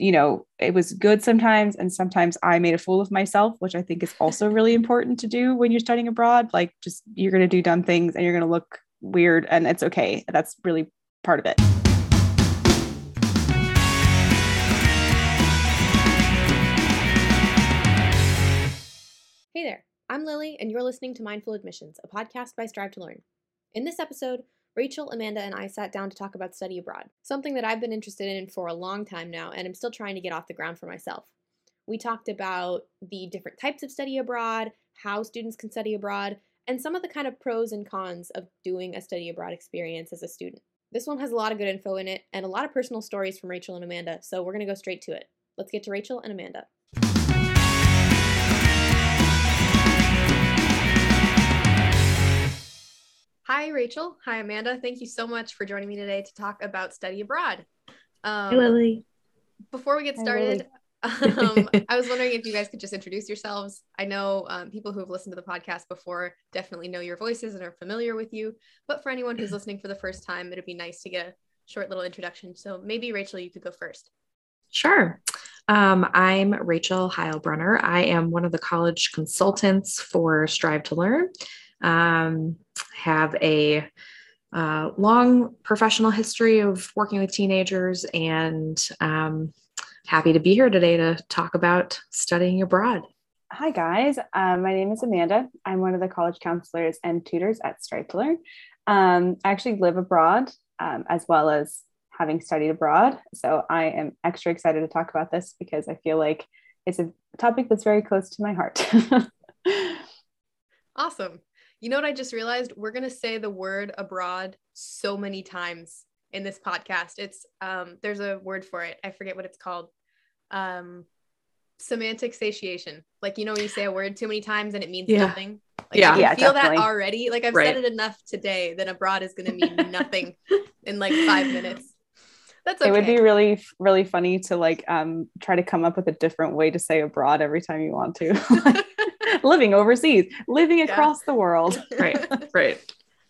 you know, it was good sometimes. And sometimes I made a fool of myself, which I think is also really important to do when you're studying abroad. Like, just, you're going to do dumb things and you're going to look weird, and it's okay. That's really part of it. Hey there, I'm Lily, and you're listening to Mindful Admissions, a podcast by Strive to Learn. In this episode, Rachel, Amanda, and I sat down to talk about study abroad, something that I've been interested in for a long time now, and I'm still trying to get off the ground for myself. We talked about the different types of study abroad, how students can study abroad, and some of the kind of pros and cons of doing a study abroad experience as a student. This one has a lot of good info in it and a lot of personal stories from Rachel and Amanda, so we're going to go straight to it. Let's get to Rachel and Amanda. Hi, Rachel. Hi, Amanda. Thank you so much for joining me today to talk about study abroad. Hi, Lily. Before we get started, I was wondering if you guys could just introduce yourselves. I know people who have listened to the podcast before definitely know your voices and are familiar with you, but for anyone who's listening for the first time, it'd be nice to get a short little introduction. So maybe, Rachel, you could go first. Sure. I'm Rachel Heilbrunner. I am one of the college consultants for Strive to Learn. Have a long professional history of working with teenagers, and happy to be here today to talk about studying abroad. Hi guys, my name is Amanda. I'm one of the college counselors and tutors at Strive to Learn. I actually live abroad as well as having studied abroad. So I am extra excited to talk about this because I feel like it's a topic that's very close to my heart. Awesome. You know what I just realized? We're going to say the word abroad so many times in this podcast. It's, there's a word for it. I forget what it's called. Semantic satiation. Like, you know, when you say a word too many times and it means nothing. Like, I feel definitely that already. Like, I've said it enough today that abroad is going to mean nothing in like 5 minutes. That's okay. It would be really, really funny to like, try to come up with a different way to say abroad every time you want to. Living overseas, living across the world. Right.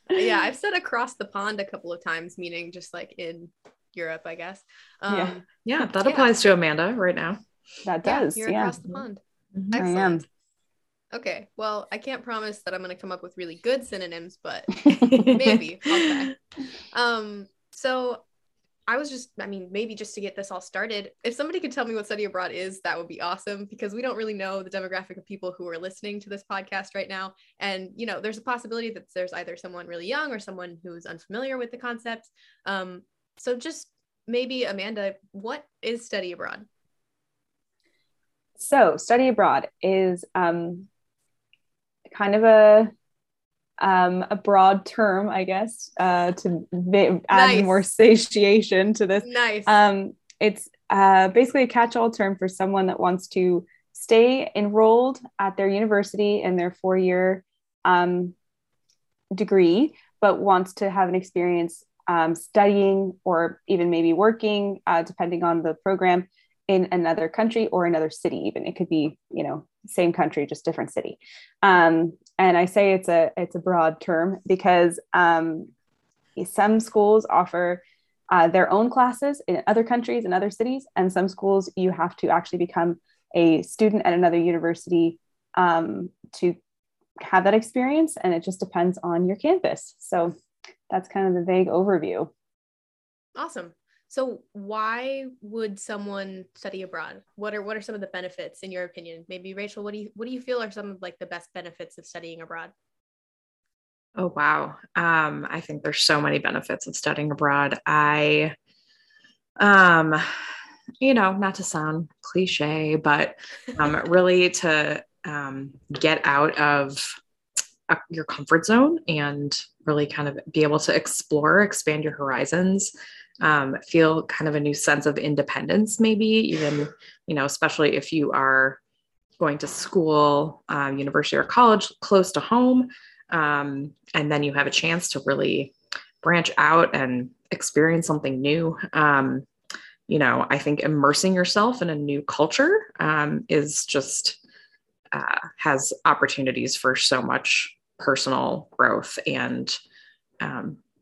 Yeah. I've said across the pond a couple of times, meaning just like in Europe, I guess. That applies to Amanda right now. That does. Yeah, you're across the pond. Mm-hmm. Excellent. I am. Okay. Well, I can't promise that I'm going to come up with really good synonyms, but maybe. Okay. So I was just, I mean, maybe just to get this all started, if somebody could tell me what study abroad is, that would be awesome, because we don't really know the demographic of people who are listening to this podcast right now. And, you know, there's a possibility that there's either someone really young or someone who's unfamiliar with the concept. So just maybe, Amanda, what is study abroad? So study abroad is kind of a broad term, I guess, to add more satiation to this. Nice. It's basically a catch-all term for someone that wants to stay enrolled at their university in their four-year degree, but wants to have an experience studying or even maybe working, depending on the program, in another country or another city. Even it could be, you know, same country, just different city. And I say it's a broad term because some schools offer their own classes in other countries and other cities, and some schools you have to actually become a student at another university to have that experience, and it just depends on your campus. So that's kind of the vague overview. Awesome. So why would someone study abroad? What are some of the benefits in your opinion? Maybe Rachel, what do you feel are some of like the best benefits of studying abroad? Oh, wow. I think there's so many benefits of studying abroad. I, you know, not to sound cliche, but really to get out of your comfort zone and really kind of be able to explore, expand your horizons. Feel kind of a new sense of independence, maybe even, you know, especially if you are going to school, university or college close to home. And then you have a chance to really branch out and experience something new. You know, I think immersing yourself in a new culture is just, has opportunities for so much personal growth and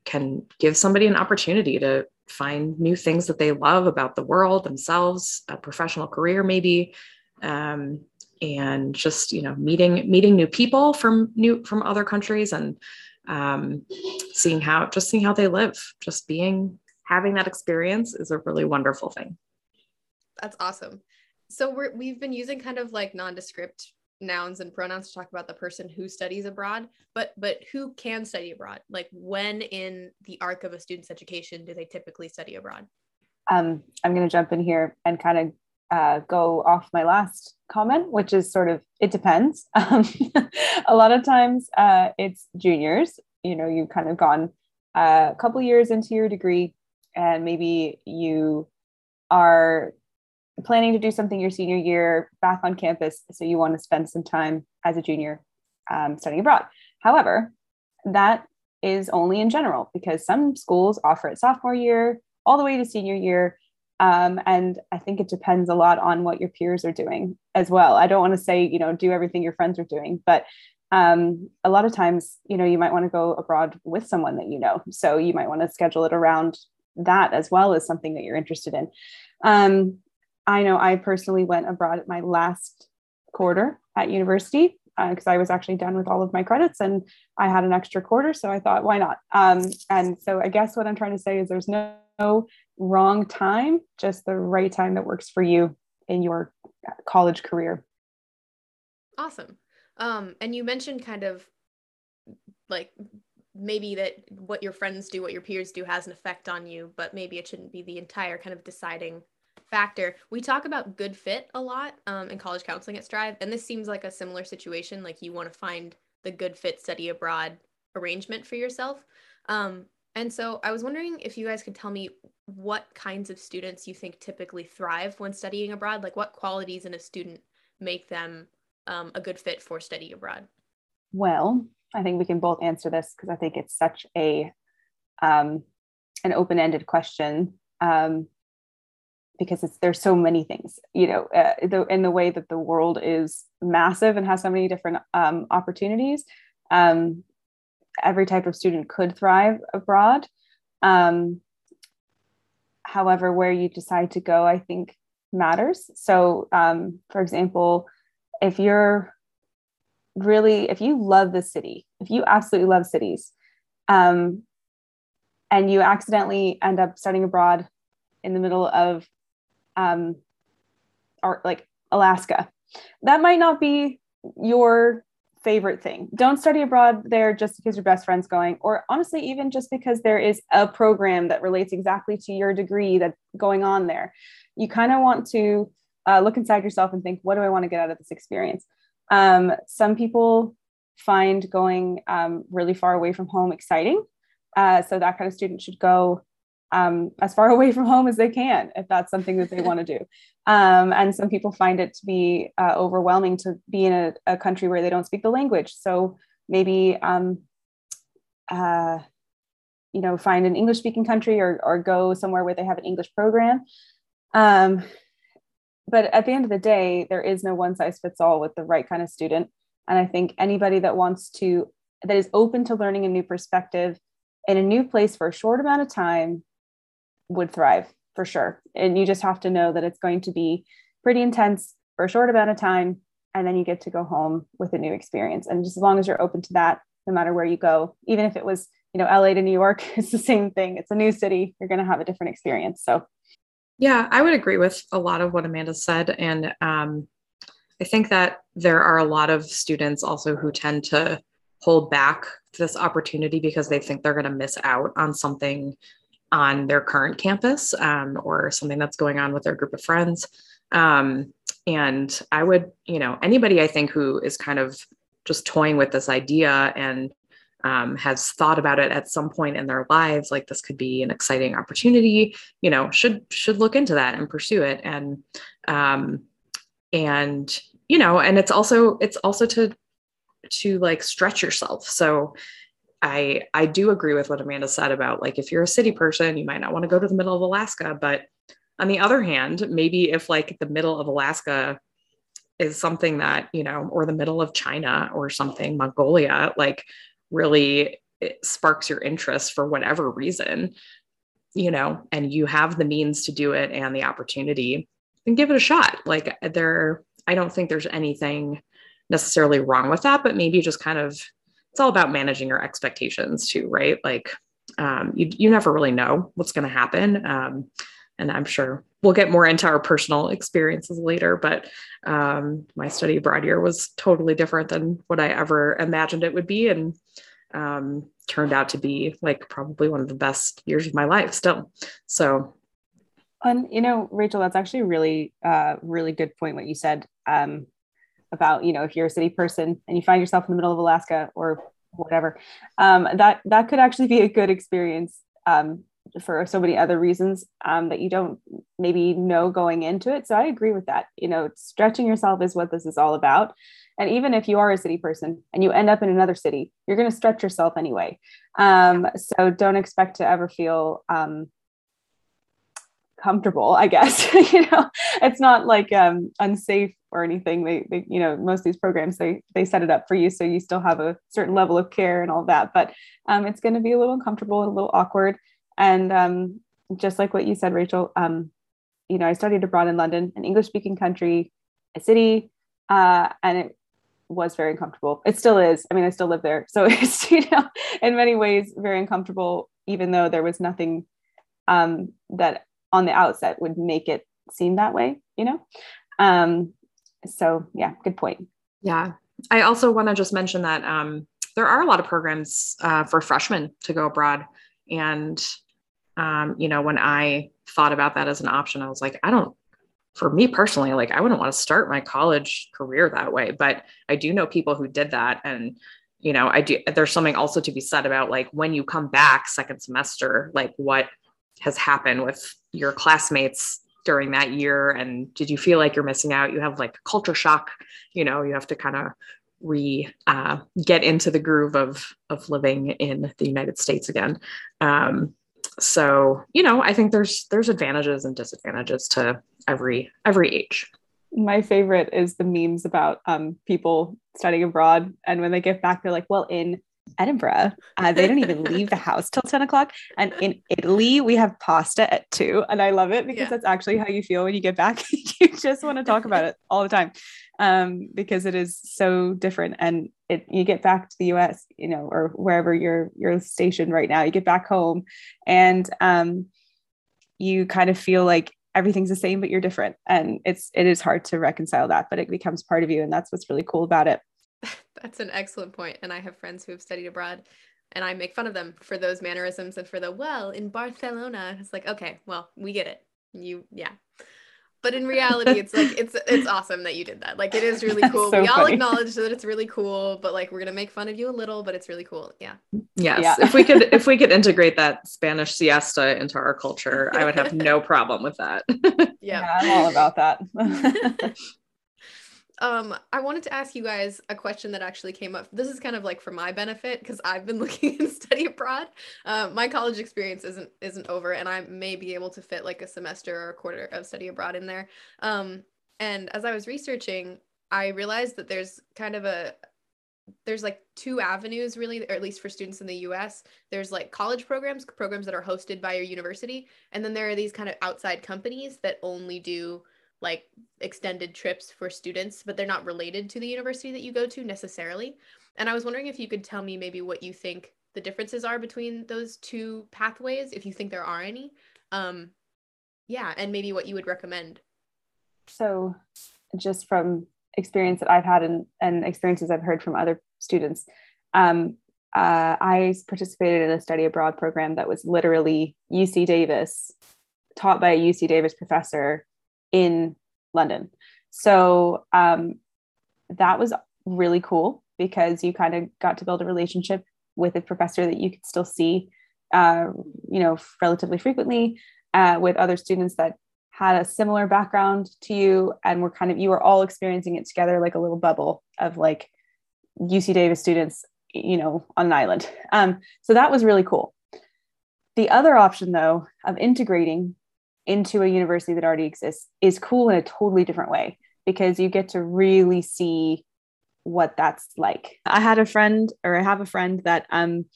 can give somebody an opportunity to find new things that they love about the world, themselves, a professional career maybe, and just, you know, meeting new people from other countries, and seeing how they live. Just having that experience is a really wonderful thing. That's awesome. So we've been using kind of like nondescript nouns and pronouns to talk about the person who studies abroad, but who can study abroad? Like, when in the arc of a student's education do they typically study abroad? I'm going to jump in here and kind of go off my last comment, which is sort of, it depends. A lot of times it's juniors, you know, you've kind of gone a couple years into your degree, and maybe you are planning to do something your senior year back on campus. So you want to spend some time as a junior studying abroad. However, that is only in general, because some schools offer it sophomore year all the way to senior year. And I think it depends a lot on what your peers are doing as well. I don't want to say, you know, do everything your friends are doing, but a lot of times, you know, you might want to go abroad with someone that you know. So you might want to schedule it around that as well as something that you're interested in. I know I personally went abroad at my last quarter at university because I was actually done with all of my credits and I had an extra quarter. So I thought, why not? And so I guess what I'm trying to say is there's no wrong time, just the right time that works for you in your college career. Awesome. And you mentioned kind of like maybe that what your friends do, what your peers do has an effect on you, but maybe it shouldn't be the entire kind of deciding factor. We talk about good fit a lot in college counseling at Strive, and this seems like a similar situation. Like, you want to find the good fit study abroad arrangement for yourself. And so I was wondering if you guys could tell me what kinds of students you think typically thrive when studying abroad. Like, what qualities in a student make them a good fit for study abroad? Well, I think we can both answer this because I think it's such an open-ended question. Because there's so many things, you know, in the way that the world is massive and has so many different opportunities, every type of student could thrive abroad. However, where you decide to go, I think, matters. So, for example, if you love the city, if you absolutely love cities, and you accidentally end up studying abroad in the middle of or like Alaska, that might not be your favorite thing. Don't study abroad there just because your best friend's going, or honestly, even just because there is a program that relates exactly to your degree that's going on there. You kind of want to look inside yourself and think, what do I want to get out of this experience? Some people find going really far away from home exciting. So that kind of student should go as far away from home as they can, if that's something that they want to do. And some people find it to be overwhelming to be in a country where they don't speak the language. So maybe, you know, find an English speaking country or go somewhere where they have an English program. But at the end of the day, there is no one size fits all with the right kind of student. And I think anybody that is open to learning a new perspective in a new place for a short amount of time would thrive for sure. And you just have to know that it's going to be pretty intense for a short amount of time. And then you get to go home with a new experience. And just as long as you're open to that, no matter where you go, even if it was, you know, LA to New York, it's the same thing. It's a new city. You're going to have a different experience. So. Yeah, I would agree with a lot of what Amanda said. And I think that there are a lot of students also who tend to hold back this opportunity because they think they're going to miss out on something on their current campus, or something that's going on with their group of friends. And I would, you know, anybody I think who is kind of just toying with this idea and has thought about it at some point in their lives, like this could be an exciting opportunity, you know, should look into that and pursue it. And, you know, and it's also to like stretch yourself. So I do agree with what Amanda said about, like, if you're a city person, you might not want to go to the middle of Alaska, but on the other hand, maybe if like the middle of Alaska is something that, you know, or the middle of China or something, Mongolia, like really it sparks your interest for whatever reason, you know, and you have the means to do it and the opportunity, then give it a shot. Like I don't think there's anything necessarily wrong with that, but maybe just kind of, it's all about managing your expectations too, right? Like you never really know what's going to happen. And I'm sure we'll get more into our personal experiences later, but my study abroad year was totally different than what I ever imagined it would be. And turned out to be like probably one of the best years of my life still. So. And, you know, Rachel, that's actually a really, really good point, what you said about, you know, if you're a city person and you find yourself in the middle of Alaska or whatever, that could actually be a good experience for so many other reasons that you don't maybe know going into it. So I agree with that. You know, stretching yourself is what this is all about. And even if you are a city person and you end up in another city, you're going to stretch yourself anyway. So don't expect to ever feel comfortable, I guess. You know, it's not like unsafe or anything. They you know, most of these programs, they set it up for you. So you still have a certain level of care and all that, but it's going to be a little uncomfortable and a little awkward. And just like what you said, Rachel, you know, I studied abroad in London, an English-speaking country, a city, and it was very uncomfortable. It still is. I mean, I still live there. So it's, you know, in many ways, very uncomfortable, even though there was nothing that on the outset would make it seem that way, you know? So yeah, good point. Yeah. I also want to just mention that there are a lot of programs for freshmen to go abroad. And you know, when I thought about that as an option, I was like, for me personally, like I wouldn't want to start my college career that way, but I do know people who did that. And, you know, there's something also to be said about like, when you come back second semester, like what has happened with your classmates during that year. And did you feel like you're missing out? You have like culture shock, you know, you have to kind of get into the groove of living in the United States again. So, you know, I think there's advantages and disadvantages to every age. My favorite is the memes about people studying abroad. And when they get back, they're like, well, in Edinburgh, they don't even leave the house till 10 o'clock. And in Italy, we have pasta at 2:00. And I love it because that's actually how you feel when you get back. You just want to talk about it all the time because it is so different. And you get back to the US, you know, or wherever you're stationed right now, you get back home and you kind of feel like everything's the same, but you're different. And it is hard to reconcile that, but it becomes part of you. And that's what's really cool about it. That's an excellent point. And I have friends who have studied abroad and I make fun of them for those mannerisms and for in Barcelona, it's like, okay, well, we get it. But in reality, it's like, it's awesome that you did that. Like, it is really cool. So we all acknowledge that it's really cool, but like, we're going to make fun of you a little, but it's really cool. Yeah. Yes. Yeah. If we could integrate that Spanish siesta into our culture, I would have no problem with that. Yeah. I'm all about that. I wanted to ask you guys a question that actually came up. This is kind of like for my benefit because I've been looking to study abroad. My college experience isn't over, and I may be able to fit like a semester or a quarter of study abroad in there. And as I was researching, I realized that there's kind of there's like two avenues really, or at least for students in the US, there's like college programs that are hosted by your university. And then there are these kind of outside companies that only do like extended trips for students, but they're not related to the university that you go to necessarily. And I was wondering if you could tell me maybe what you think the differences are between those two pathways, if you think there are any. And maybe what you would recommend. So just from experience that I've had and experiences I've heard from other students, I participated in a study abroad program that was literally UC Davis, taught by a UC Davis professor in London. So that was really cool because you kind of got to build a relationship with a professor that you could still see, you know, relatively frequently with other students that had a similar background to you and you were all experiencing it together, like a little bubble of like UC Davis students, you know, on an island. So that was really cool. The other option though, of integrating into a university that already exists is cool in a totally different way because you get to really see what that's like. I have a friend that went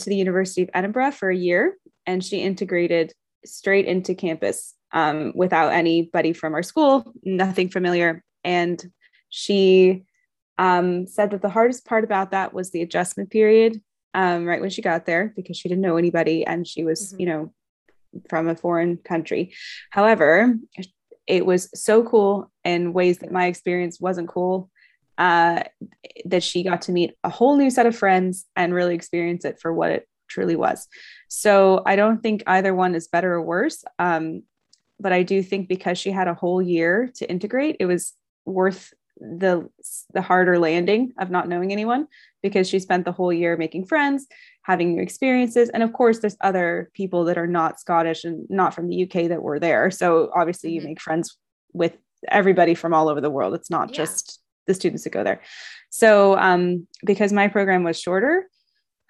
to the University of Edinburgh for a year and she integrated straight into campus without anybody from our school, nothing familiar. And she said that the hardest part about that was the adjustment period, right when she got there, because she didn't know anybody and she was, you know, from a foreign country. However, it was so cool in ways that my experience wasn't cool, that she got to meet a whole new set of friends and really experience it for what it truly was. So I don't think either one is better or worse. But I do think because she had a whole year to integrate, it was worth the harder landing of not knowing anyone, because she spent the whole year making friends, having new experiences. And of course, there's other people that are not Scottish and not from the UK that were there. So obviously you make friends with everybody from all over the world. It's not just the students that go there. So because my program was shorter,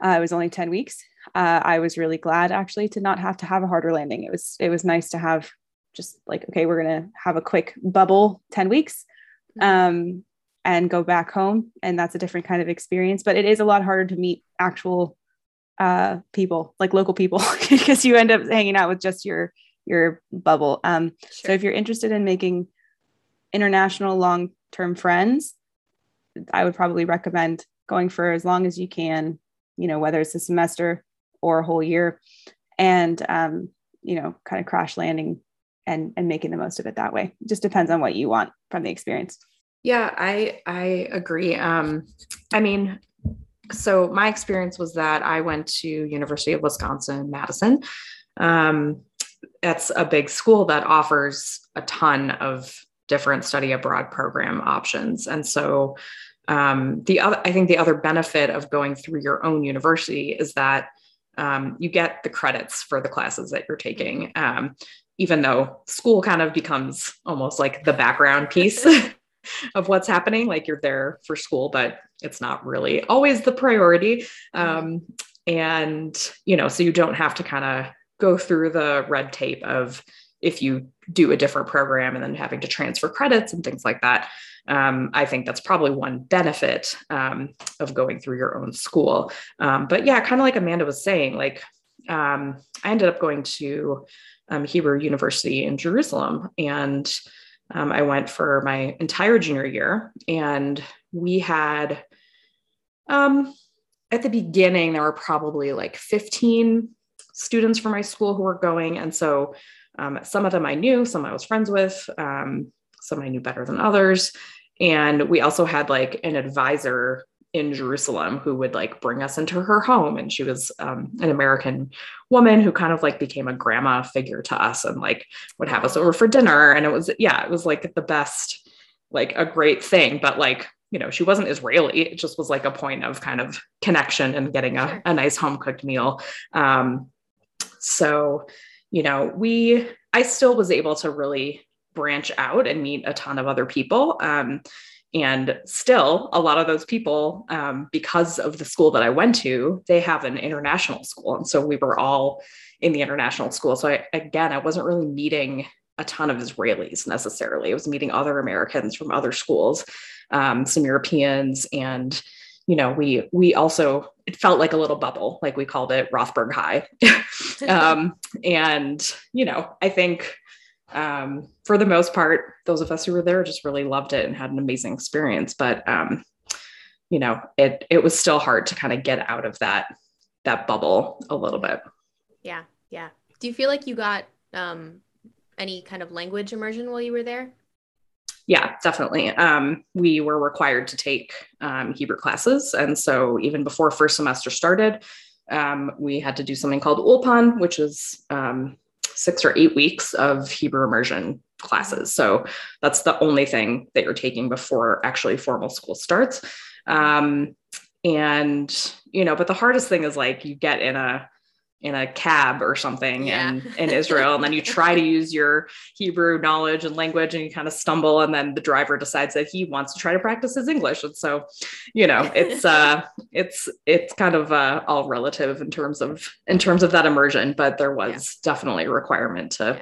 it was only 10 weeks. I was really glad actually to not have to have a harder landing. It was nice to have just like, okay, we're going to have a quick bubble, 10 weeks. And go back home. And that's a different kind of experience, but it is a lot harder to meet actual people, like local people, because you end up hanging out with just your bubble. Sure. So if you're interested in making international long-term friends, I would probably recommend going for as long as you can, you know, whether it's a semester or a whole year, and, you know, kind of crash landing and making the most of it that way. It just depends on what you want from the experience. Yeah, I agree. I mean, so my experience was that I went to University of Wisconsin-Madison. That's a big school that offers a ton of different study abroad program options. And so the other benefit of going through your own university is that you get the credits for the classes that you're taking, even though school kind of becomes almost like the background piece of what's happening. Like you're there for school, but it's not really always the priority. And, you know, so you don't have to kind of go through the red tape of if you do a different program and then having to transfer credits and things like that. I think that's probably one benefit of going through your own school. But yeah, kind of like Amanda was saying, like I ended up going to Hebrew University in Jerusalem, and I went for my entire junior year, and we had, at the beginning, there were probably like 15 students from my school who were going. And so some of them I knew, some I was friends with, some I knew better than others. And we also had like an advisor in Jerusalem who would like bring us into her home. And she was an American woman who kind of like became a grandma figure to us and like would have us over for dinner. And it was like the best, like a great thing, but like, you know, she wasn't Israeli. It just was like a point of kind of connection and getting a nice home cooked meal. So, you know, I still was able to really branch out and meet a ton of other people. And still a lot of those people, because of the school that I went to, they have an international school. And so we were all in the international school. So I wasn't really meeting a ton of Israelis necessarily. I was meeting other Americans from other schools, some Europeans, and, you know, we also, it felt like a little bubble, like we called it Rothberg High. And, you know, I think, for the most part, those of us who were there just really loved it and had an amazing experience. But, you know, it was still hard to kind of get out of that bubble a little bit. Yeah. Yeah. Do you feel like you got, any kind of language immersion while you were there? Yeah, definitely. We were required to take, Hebrew classes. And so even before first semester started, we had to do something called Ulpan, which is, 6 or 8 weeks of Hebrew immersion classes. So that's the only thing that you're taking before actually formal school starts. And, you know, but the hardest thing is like you get in a cab or something in Israel, and then you try to use your Hebrew knowledge and language and you kind of stumble, and then the driver decides that he wants to try to practice his English. And so, you know, it's kind of all relative in terms of that immersion, but there was definitely a requirement to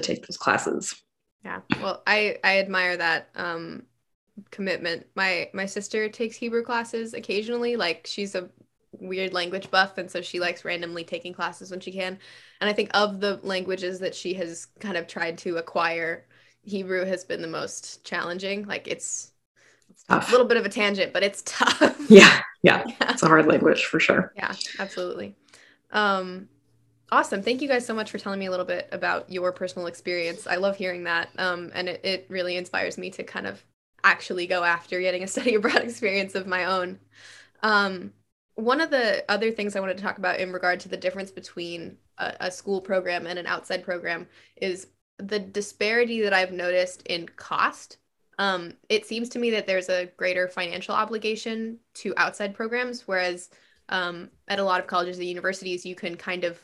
take those classes. Yeah. Well, I admire that commitment. My sister takes Hebrew classes occasionally. Like she's a weird language buff, and so she likes randomly taking classes when she can. And I think of the languages that she has kind of tried to acquire, Hebrew has been the most challenging. Like it's tough. A little bit of a tangent, but it's tough. Yeah. It's a hard language for sure. Yeah, absolutely. Awesome. Thank you guys so much for telling me a little bit about your personal experience. I love hearing that. And it really inspires me to kind of actually go after getting a study abroad experience of my own. One of the other things I wanted to talk about in regard to the difference between a school program and an outside program is the disparity that I've noticed in cost. It seems to me that there's a greater financial obligation to outside programs, whereas at a lot of colleges and universities, you can kind of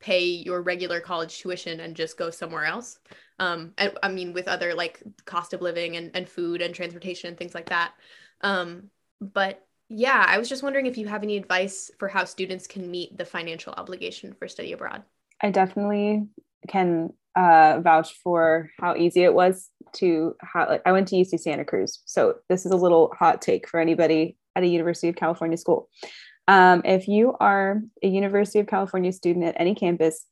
pay your regular college tuition and just go somewhere else. I mean, with other like cost of living and food and transportation and things like that. But yeah, I was just wondering if you have any advice for how students can meet the financial obligation for study abroad. I definitely can vouch for how easy it was I went to UC Santa Cruz. So this is a little hot take for anybody at a University of California school. If you are a University of California student at any campus,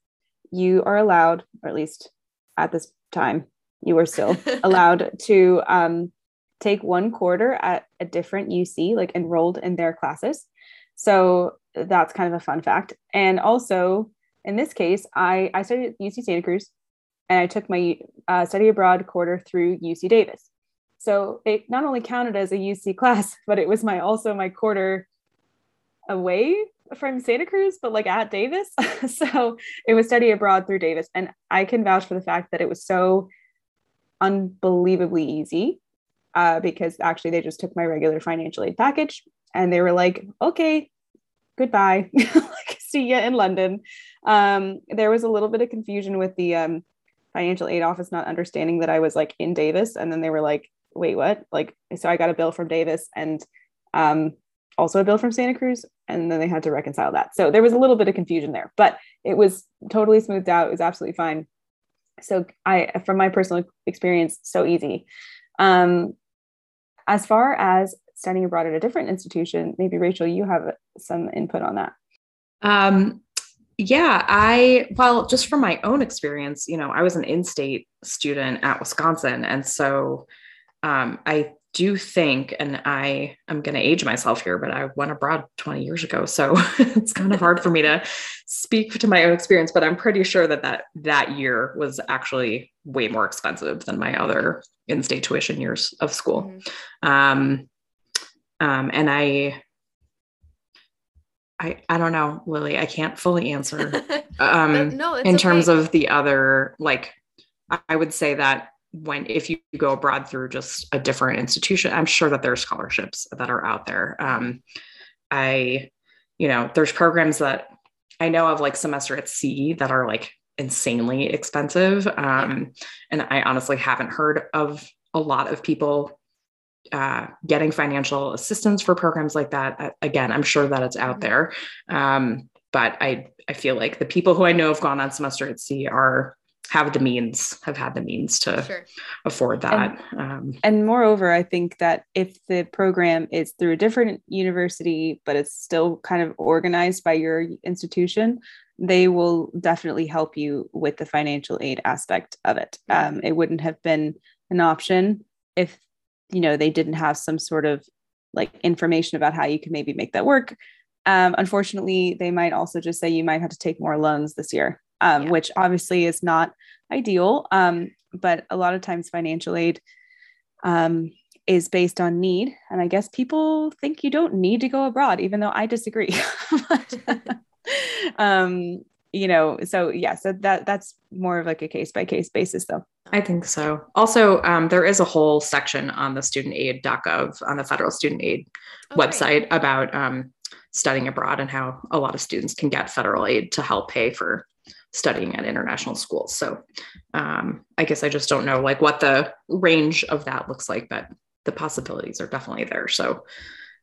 you are allowed, or at least at this time, you are still allowed to take one quarter at a different UC, like enrolled in their classes. So that's kind of a fun fact. And also in this case, I studied at UC Santa Cruz and I took my study abroad quarter through UC Davis. So it not only counted as a UC class, but it was also my quarter away from Santa Cruz, but like at Davis. So it was study abroad through Davis. And I can vouch for the fact that it was so unbelievably easy because actually they just took my regular financial aid package and they were like, okay, goodbye. Like, see ya in London. There was a little bit of confusion with the financial aid office, not understanding that I was like in Davis. And then they were like, wait, what? Like, so I got a bill from Davis and also a bill from Santa Cruz. And then they had to reconcile that. So there was a little bit of confusion there, but it was totally smoothed out. It was absolutely fine. So from my personal experience, so easy. As far as studying abroad at a different institution, maybe Rachel, you have some input on that. Just from my own experience, you know, I was an in-state student at Wisconsin. And so I do think, and I am going to age myself here, but I went abroad 20 years ago. So it's kind of hard for me to speak to my own experience, but I'm pretty sure that year was actually way more expensive than my other in-state tuition years of school. Mm-hmm. And I don't know, Lily, I can't fully answer, in terms of the other, like, I would say that if you go abroad through just a different institution, I'm sure that there's scholarships that are out there. There's programs that I know of, like Semester at Sea, that are like insanely expensive. And I honestly haven't heard of a lot of people getting financial assistance for programs like that. Again, I'm sure that it's out there. But I feel like the people who I know have gone on Semester at Sea have had the means to afford that. And moreover, I think that if the program is through a different university, but it's still kind of organized by your institution, they will definitely help you with the financial aid aspect of it. It wouldn't have been an option if, you know, they didn't have some sort of like information about how you can maybe make that work. Unfortunately, they might also just say you might have to take more loans this year. Which obviously is not ideal. But a lot of times financial aid is based on need. And I guess people think you don't need to go abroad, even though I disagree. So that's more of like a case by case basis though. I think so. Also, there is a whole section on the studentaid.gov, on the federal student aid website about studying abroad and how a lot of students can get federal aid to help pay for studying at international schools. So I guess I just don't know like what the range of that looks like, but the possibilities are definitely there. So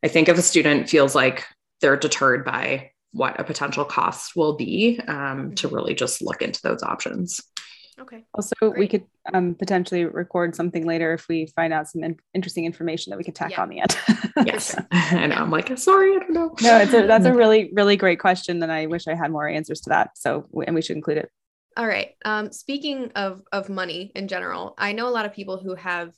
I think if a student feels like they're deterred by what a potential cost will be, to really just look into those options. Okay. Also, great. We could potentially record something later if we find out some interesting information that we could tack on the end. Yes. And I'm like, sorry, I don't know. No, that's a really, really great question. And I wish I had more answers to that. So, and we should include it. All right. Speaking of money in general, I know a lot of people who have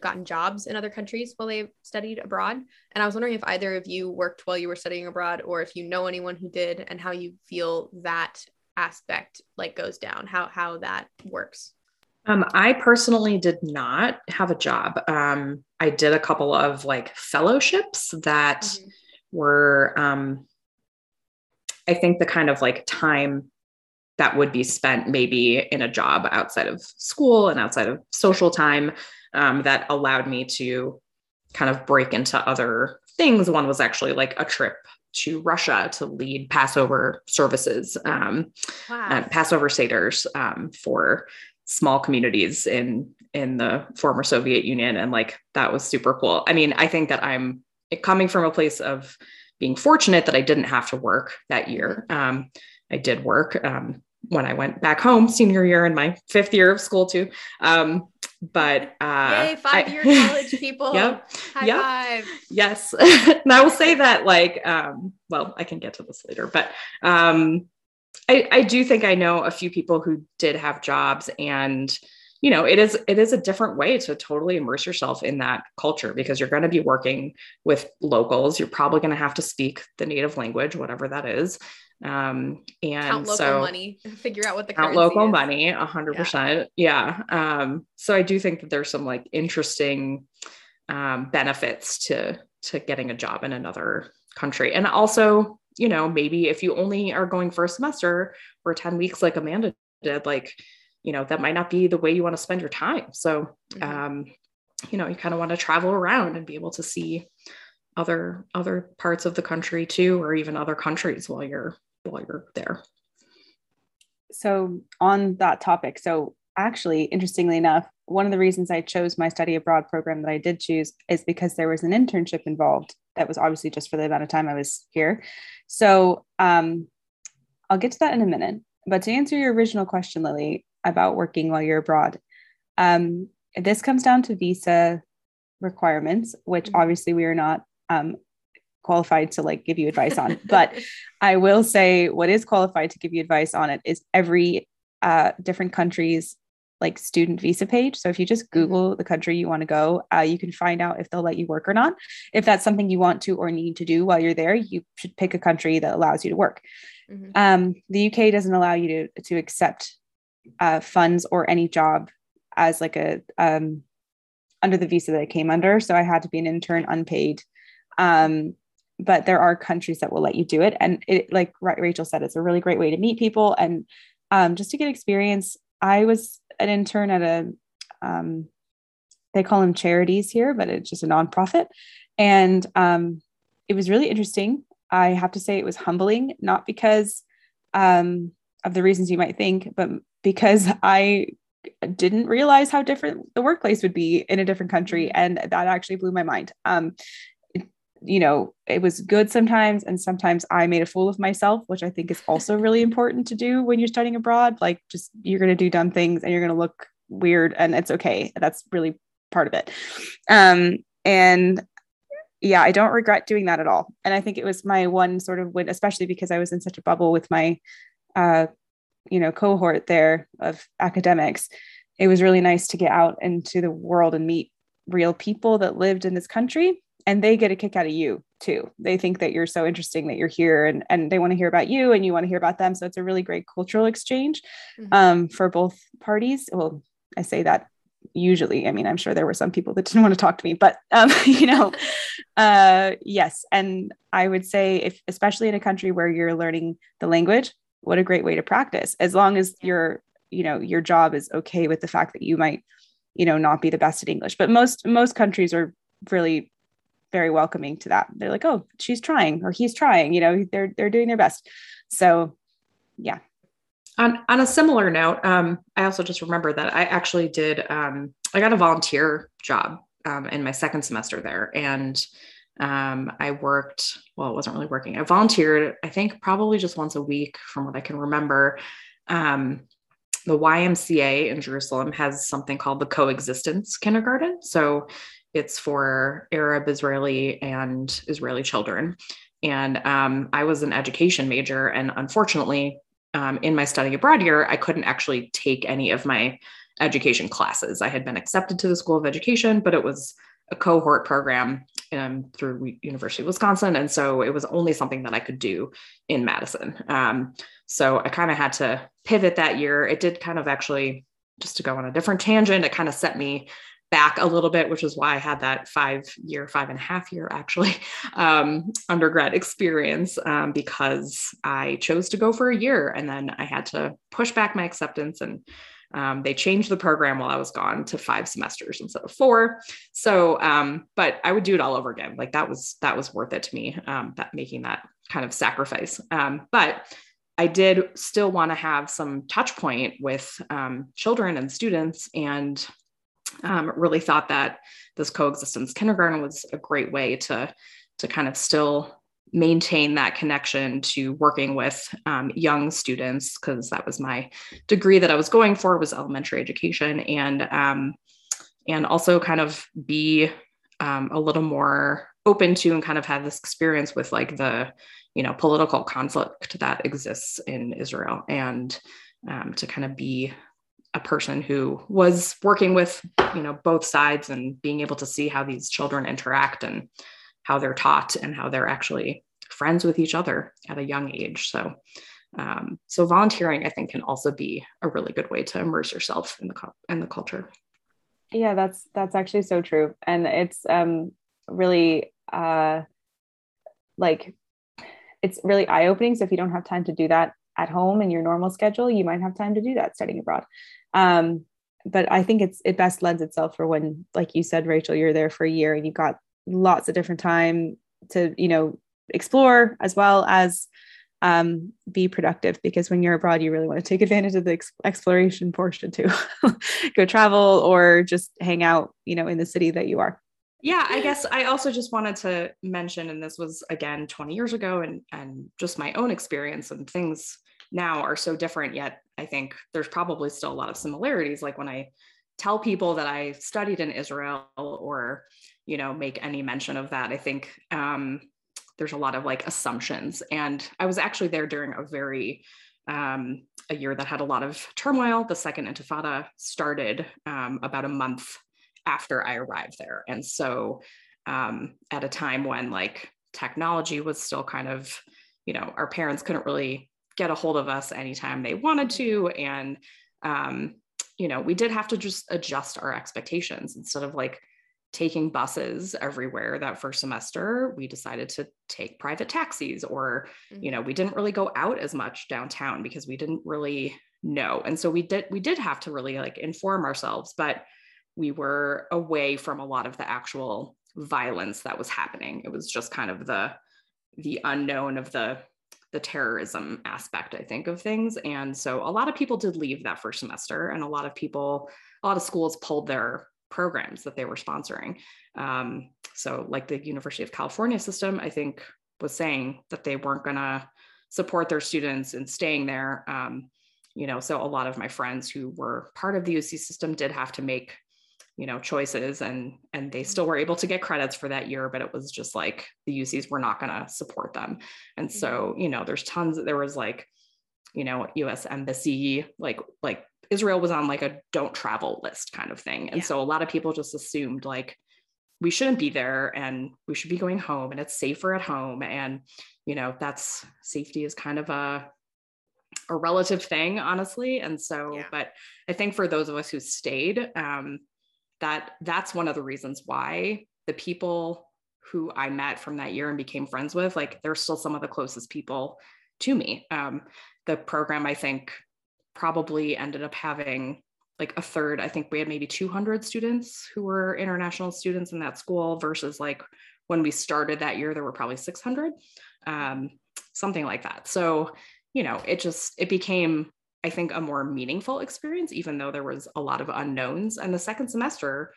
gotten jobs in other countries while they've studied abroad. And I was wondering if either of you worked while you were studying abroad, or if you know anyone who did, and how you feel that aspect goes down, how that works. I personally did not have a job. I did a couple of fellowships that were, I think the kind of time that would be spent maybe in a job outside of school and outside of social time, that allowed me to kind of break into other things. One was actually a trip to Russia to lead Passover services, Passover seders, for small communities in the former Soviet Union. And that was super cool. I mean, I think that I'm coming from a place of being fortunate that I didn't have to work that year. I did work, when I went back home senior year in my fifth year of school too. But yay, 5 year college people. Yep, high five. Yes. And I will say that well, I can get to this later, but, I do think I know a few people who did have jobs, and, it is a different way to totally immerse yourself in that culture, because you're going to be working with locals. You're probably going to have to speak the native language, whatever that is. And count local money, figure out what the count local is. Money, 100%. Yeah. So I do think that there's some interesting, benefits to getting a job in another country. And also, maybe if you only are going for a semester or 10 weeks, like Amanda did, that might not be the way you want to spend your time. So, you kind of want to travel around and be able to see other parts of the country too, or even other countries while you're there. So on that topic, so actually, interestingly enough, one of the reasons I chose my study abroad program that I did choose is because there was an internship involved that was obviously just for the amount of time I was here. So I'll get to that in a minute. But to answer your original question, Lily, about working while you're abroad, this comes down to visa requirements, which obviously we are not qualified to give you advice on, but I will say what is qualified to give you advice on it is every different country's student visa page. So if you just Google the country you want to go, you can find out if they'll let you work or not. If that's something you want to or need to do while you're there, you should pick a country that allows you to work. The UK doesn't allow you to accept funds or any job as under the visa that I came under. So I had to be an intern unpaid. But there are countries that will let you do it. And it, like Rachel said, it's a really great way to meet people. And just to get experience, I was an intern at they call them charities here, but it's just a nonprofit. And it was really interesting. I have to say it was humbling, not because of the reasons you might think, but because I didn't realize how different the workplace would be in a different country. And that actually blew my mind. It was good sometimes. And sometimes I made a fool of myself, which I think is also really important to do when you're studying abroad. You're going to do dumb things and you're going to look weird, and it's okay. That's really part of it. And I don't regret doing that at all. And I think it was my one sort of win, especially because I was in such a bubble with my, cohort there of academics. It was really nice to get out into the world and meet real people that lived in this country, and they get a kick out of you too. They think that you're so interesting that you're here, and they want to hear about you and you want to hear about them. So it's a really great cultural exchange for both parties. Well, I say that usually, I mean, I'm sure there were some people that didn't want to talk to me, but yes. And I would say especially in a country where you're learning the language, what a great way to practice, as long as your job is okay with the fact that you might, not be the best at English. But most countries are really very welcoming to that. They're like, oh, she's trying, or he's trying, they're doing their best. So yeah. On a similar note, I also just remember that I actually did, I got a volunteer job, in my second semester there. And I wasn't really working. I volunteered, I think, probably just once a week from what I can remember. the YMCA in Jerusalem has something called the Coexistence Kindergarten. So it's for Arab, Israeli, and Israeli children. And I was an education major. And unfortunately, in my study abroad year, I couldn't actually take any of my education classes. I had been accepted to the School of Education, but it was a cohort program through University of Wisconsin. And so it was only something that I could do in Madison. So I kind of had to pivot that year. It did kind of actually, just to go on a different tangent, it kind of set me back a little bit, which is why I had that five and a half year actually undergrad experience because I chose to go for a year and then I had to push back my acceptance and they changed the program while I was gone to 5 semesters instead of 4. So, but I would do it all over again. Like that was worth it to me, making that kind of sacrifice. But I did still want to have some touch point with, children and students and, really thought that this Coexistence Kindergarten was a great way to kind of still maintain that connection to working with young students, because that was my degree that I was going for, was elementary education, and also kind of be a little more open to and kind of have this experience with like the, political conflict that exists in Israel, and to kind of be a person who was working with, both sides and being able to see how these children interact and how they're taught and how they're actually friends with each other at a young age. So, so volunteering, I think, can also be a really good way to immerse yourself in the culture. Yeah, that's actually so true. And it's really it's really eye-opening. So if you don't have time to do that at home in your normal schedule, you might have time to do that studying abroad. But I think it best lends itself for when, like you said, Rachel, you're there for a year and you've got lots of different time to, explore as well as be productive, because when you're abroad, you really want to take advantage of the exploration portion too. Go travel or just hang out, in the city that you are. Yeah, I guess I also just wanted to mention, and this was again 20 years ago and just my own experience, and things now are so different, yet I think there's probably still a lot of similarities. Like when I tell people that I studied in Israel or, make any mention of that, I think there's a lot of like assumptions. And I was actually there during a year that had a lot of turmoil. The Second Intifada started about a month after I arrived there. And so at a time when like technology was still kind of, our parents couldn't really get a hold of us anytime they wanted to. And, we did have to just adjust our expectations. Instead of like taking buses everywhere that first semester, we decided to take private taxis, or, we didn't really go out as much downtown because we didn't really know. And so we did have to really like inform ourselves, but we were away from a lot of the actual violence that was happening. It was just kind of the unknown of the terrorism aspect, I think, of things. And so a lot of people did leave that first semester, and a lot of schools pulled their programs that they were sponsoring. So like the University of California system, I think, was saying that they weren't going to support their students in staying there. So a lot of my friends who were part of the UC system did have to make, choices, and they still were able to get credits for that year, but it was just like the UCs were not going to support them. And so, there was like, US embassy, like Israel was on like a don't travel list kind of thing. And so a lot of people just assumed like, we shouldn't be there and we should be going home and it's safer at home. And, safety is kind of a relative thing, honestly. And so, but I think for those of us who stayed, that's one of the reasons why the people who I met from that year and became friends with, like, they're still some of the closest people to me. The program, I think, probably ended up having like a third. I think we had maybe 200 students who were international students in that school versus like when we started that year, there were probably 600, something like that. So, it became, I think, a more meaningful experience, even though there was a lot of unknowns. And the second semester,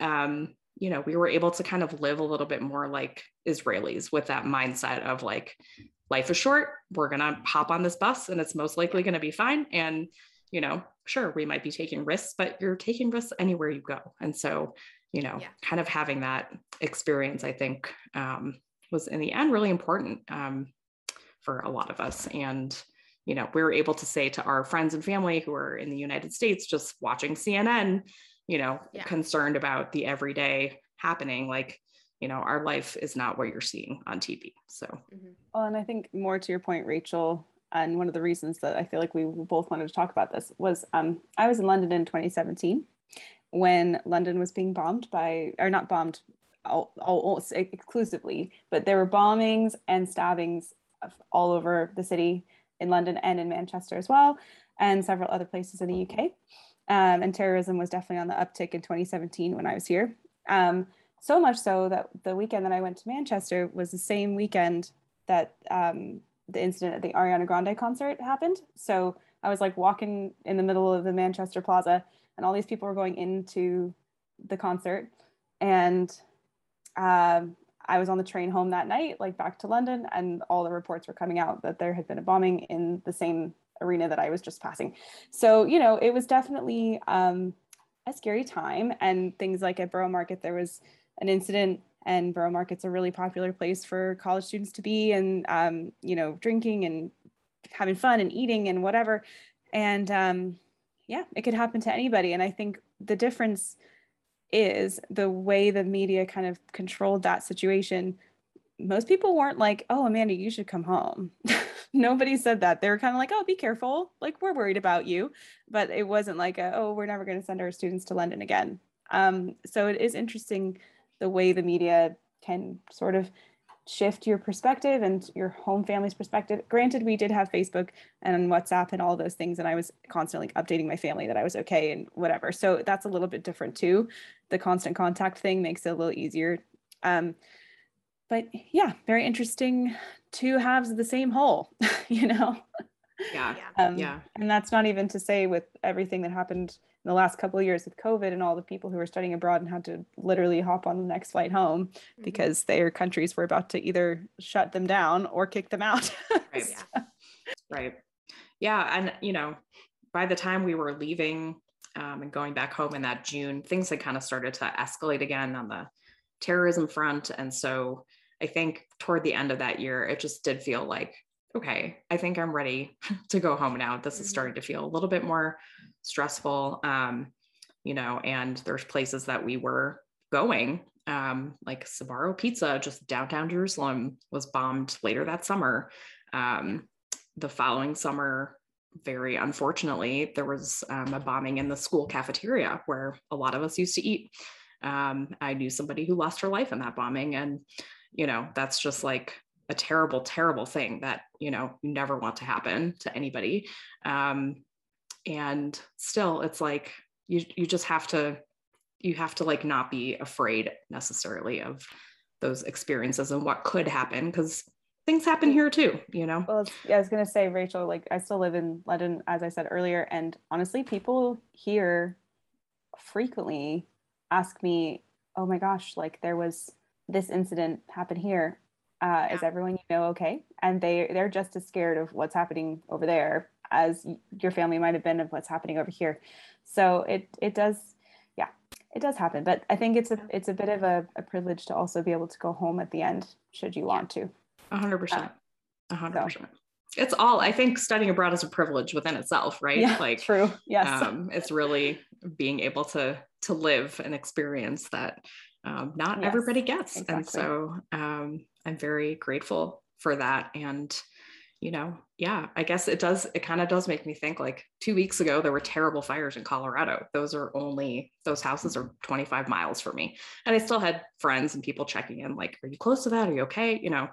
we were able to kind of live a little bit more like Israelis, with that mindset of like, life is short, we're going to hop on this bus and it's most likely going to be fine. And you know, sure, we might be taking risks, but you're taking risks anywhere you go. And so, you know, kind of having that experience, I think, was in the end really important for a lot of us. And, you know, we were able to say to our friends and family who are in the United States, just watching CNN, you know, concerned about the everyday happening, like, you know, our life is not what you're seeing on TV. So, well, and I think more to your point, Rachel, and one of the reasons that I feel like we both wanted to talk about this was I was in London in 2017 when London was being bombed by, or not bombed all exclusively, but there were bombings and stabbings all over the city in London and in Manchester as well, and several other places in the UK. And terrorism was definitely on the uptick in 2017 when I was here. So much so that the weekend that I went to Manchester was the same weekend that the incident at the Ariana Grande concert happened. So I was like walking in the middle of the Manchester Plaza and all these people were going into the concert. And I was on the train home that night, like back to London, and all the reports were coming out that there had been a bombing in the same arena that I was just passing. So, you know, it was definitely a scary time. And things like at Borough Market, there was an incident, and Borough Market's a really popular place for college students to be and, you know, drinking and having fun and eating and whatever. And yeah, it could happen to anybody. And I think the difference is the way the media kind of controlled that situation. Most people weren't like, oh, Amanda, you should come home. Nobody said that. They were kind of like, oh, be careful. Like, we're worried about you. But it wasn't like, oh, we're never going to send our students to London again. So it is interesting the way the media can sort of shift your perspective and your home family's perspective. Granted, we did have Facebook and WhatsApp and all those things, and I was constantly updating my family that I was okay and whatever. So that's a little bit different too. The constant contact thing makes it a little easier. But yeah, very interesting. Two halves of the same whole, you know? Yeah. And that's not even to say with everything that happened in the last couple of years with COVID and all the people who were studying abroad and had to literally hop on the next flight home because their countries were about to either shut them down or kick them out. Right. And, you know, by the time we were leaving and going back home in that June, things had kind of started to escalate again on the terrorism front. And so I think toward the end of that year, it just did feel like, okay, I think I'm ready to go home now. This is starting to feel a little bit more stressful, you know, and there's places that we were going, like Sbarro Pizza, just downtown Jerusalem, was bombed later that summer. The following summer, very unfortunately, there was a bombing in the school cafeteria where a lot of us used to eat. I knew somebody who lost her life in that bombing. And, you know, that's just like a terrible, terrible thing that, you know, you never want to happen to anybody. And still it's like, you just have to, you have to like not be afraid necessarily of those experiences and what could happen, because things happen here too, you know? Well, I was going to say, Rachel, like I still live in London, as I said earlier, and honestly, people here frequently ask me, oh my gosh, like there was this incident happened here. Is everyone you know okay? And they're just as scared of what's happening over there as your family might have been of what's happening over here. So it does happen. But I think it's a bit of a privilege to also be able to go home at the end, should you want to. 100%. 100%. It's all, I think studying abroad is a privilege within itself, right? Yeah, like true. Yes. It's really being able to live an experience that not everybody gets. Exactly. And so I'm very grateful for that. And, you know, yeah, I guess it kind of does make me think, like 2 weeks ago, there were terrible fires in Colorado. Those houses are 25 miles from me. And I still had friends and people checking in, like, are you close to that? Are you okay? You know,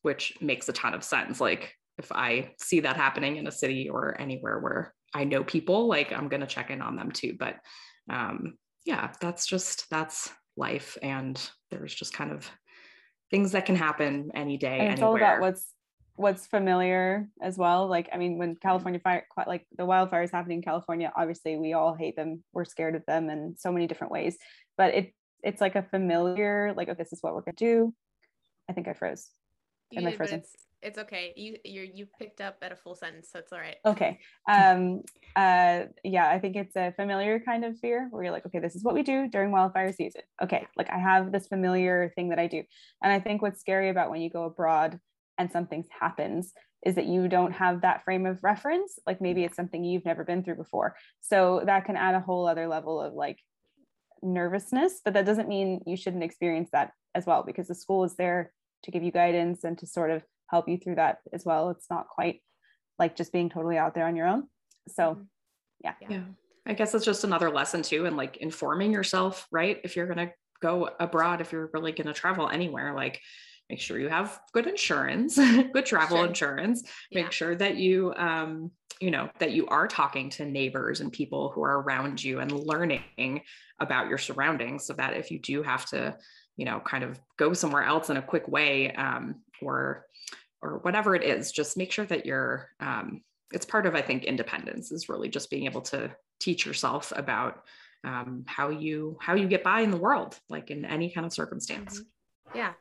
which makes a ton of sense. Like if I see that happening in a city or anywhere where I know people, like I'm going to check in on them too. But yeah, that's life. And there's just kind of things that can happen any day, and it's anywhere. All about what's familiar as well. Like, I mean, when California fire, like the wildfires happening in California, obviously we all hate them. We're scared of them in so many different ways, but it's like a familiar, like, oh, this is what we're going to do. I think I froze. Am I frozen? It's okay. You picked up at a full sentence, so it's all right. Okay. Yeah, I think it's a familiar kind of fear where you're like, okay, this is what we do during wildfire season. Okay, like I have this familiar thing that I do. And I think what's scary about when you go abroad and something happens is that you don't have that frame of reference. Like maybe it's something you've never been through before. So that can add a whole other level of like nervousness, but that doesn't mean you shouldn't experience that as well, because the school is there to give you guidance and to sort of help you through that as well. It's not quite like just being totally out there on your own. So yeah. I guess it's just another lesson too, and like informing yourself, right? If you're going to go abroad, if you're really going to travel anywhere, like make sure you have good insurance, good travel insurance, make sure that you, you know, that you are talking to neighbors and people who are around you and learning about your surroundings, so that if you do have to, you know, kind of go somewhere else in a quick way, or whatever it is, just make sure that you're, it's part of, I think, independence is really just being able to teach yourself about, how you get by in the world, like in any kind of circumstance. Yeah.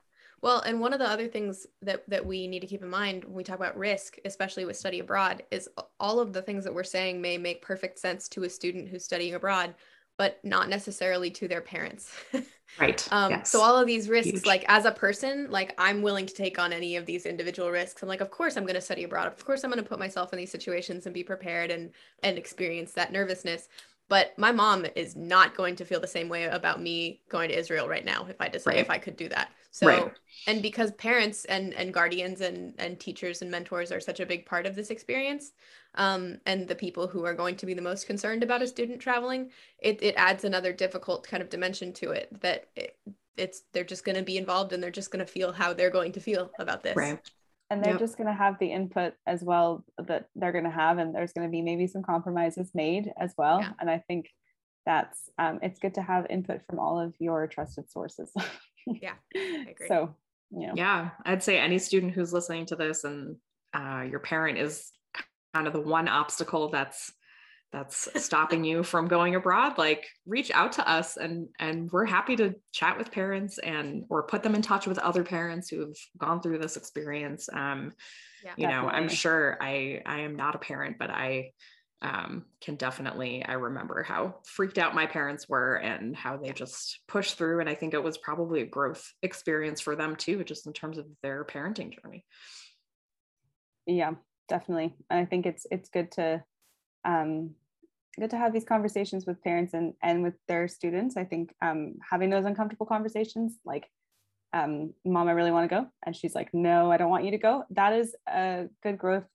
Well, and one of the other things that we need to keep in mind when we talk about risk, especially with study abroad, is all of the things that we're saying may make perfect sense to a student who's studying abroad, but not necessarily to their parents. Right. So all of these risks, like as a person, like I'm willing to take on any of these individual risks. I'm like, of course I'm going to study abroad. Of course I'm going to put myself in these situations and be prepared and experience that nervousness. But my mom is not going to feel the same way about me going to Israel right now if I decide if I could do that. So, and because parents and guardians and teachers and mentors are such a big part of this experience, and the people who are going to be the most concerned about a student traveling, it adds another difficult kind of dimension to it, that they're just going to be involved and they're just going to feel how they're going to feel about this. Right. And they're just going to have the input as well that they're going to have, and there's going to be maybe some compromises made as well. Yeah. And I think that's, it's good to have input from all of your trusted sources. Yeah, I agree. So, you know. Yeah, I'd say any student who's listening to this and your parent is kind of the one obstacle that's stopping you from going abroad, like reach out to us and we're happy to chat with parents or put them in touch with other parents who've gone through this experience. You know, I'm sure I am not a parent, but I can definitely, I remember how freaked out my parents were and how they just pushed through. And I think it was probably a growth experience for them too, just in terms of their parenting journey. Yeah, definitely. And I think it's good to have these conversations with parents and with their students. I think having those uncomfortable conversations, like, Mom, I really want to go. And she's like, no, I don't want you to go. That is a good growth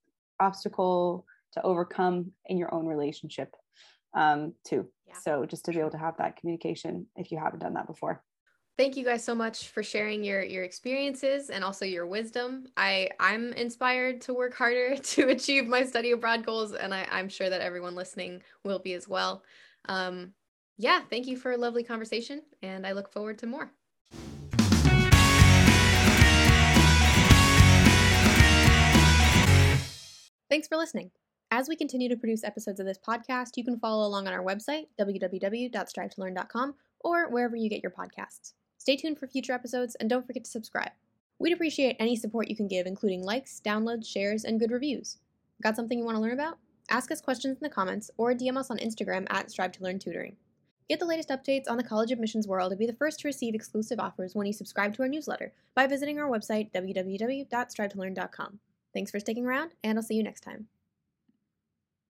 obstacle to overcome in your own relationship too. Yeah. So just to be able to have that communication if you haven't done that before. Thank you guys so much for sharing your experiences and also your wisdom. I'm inspired to work harder to achieve my study abroad goals, and I'm sure that everyone listening will be as well. Thank you for a lovely conversation, and I look forward to more. Thanks for listening. As we continue to produce episodes of this podcast, you can follow along on our website, www.strivetolearn.com, or wherever you get your podcasts. Stay tuned for future episodes, and don't forget to subscribe. We'd appreciate any support you can give, including likes, downloads, shares, and good reviews. Got something you want to learn about? Ask us questions in the comments or DM us on Instagram @StriveToLearnTutoring. Get the latest updates on the college admissions world and be the first to receive exclusive offers when you subscribe to our newsletter by visiting our website, www.strivetolearn.com. Thanks for sticking around, and I'll see you next time.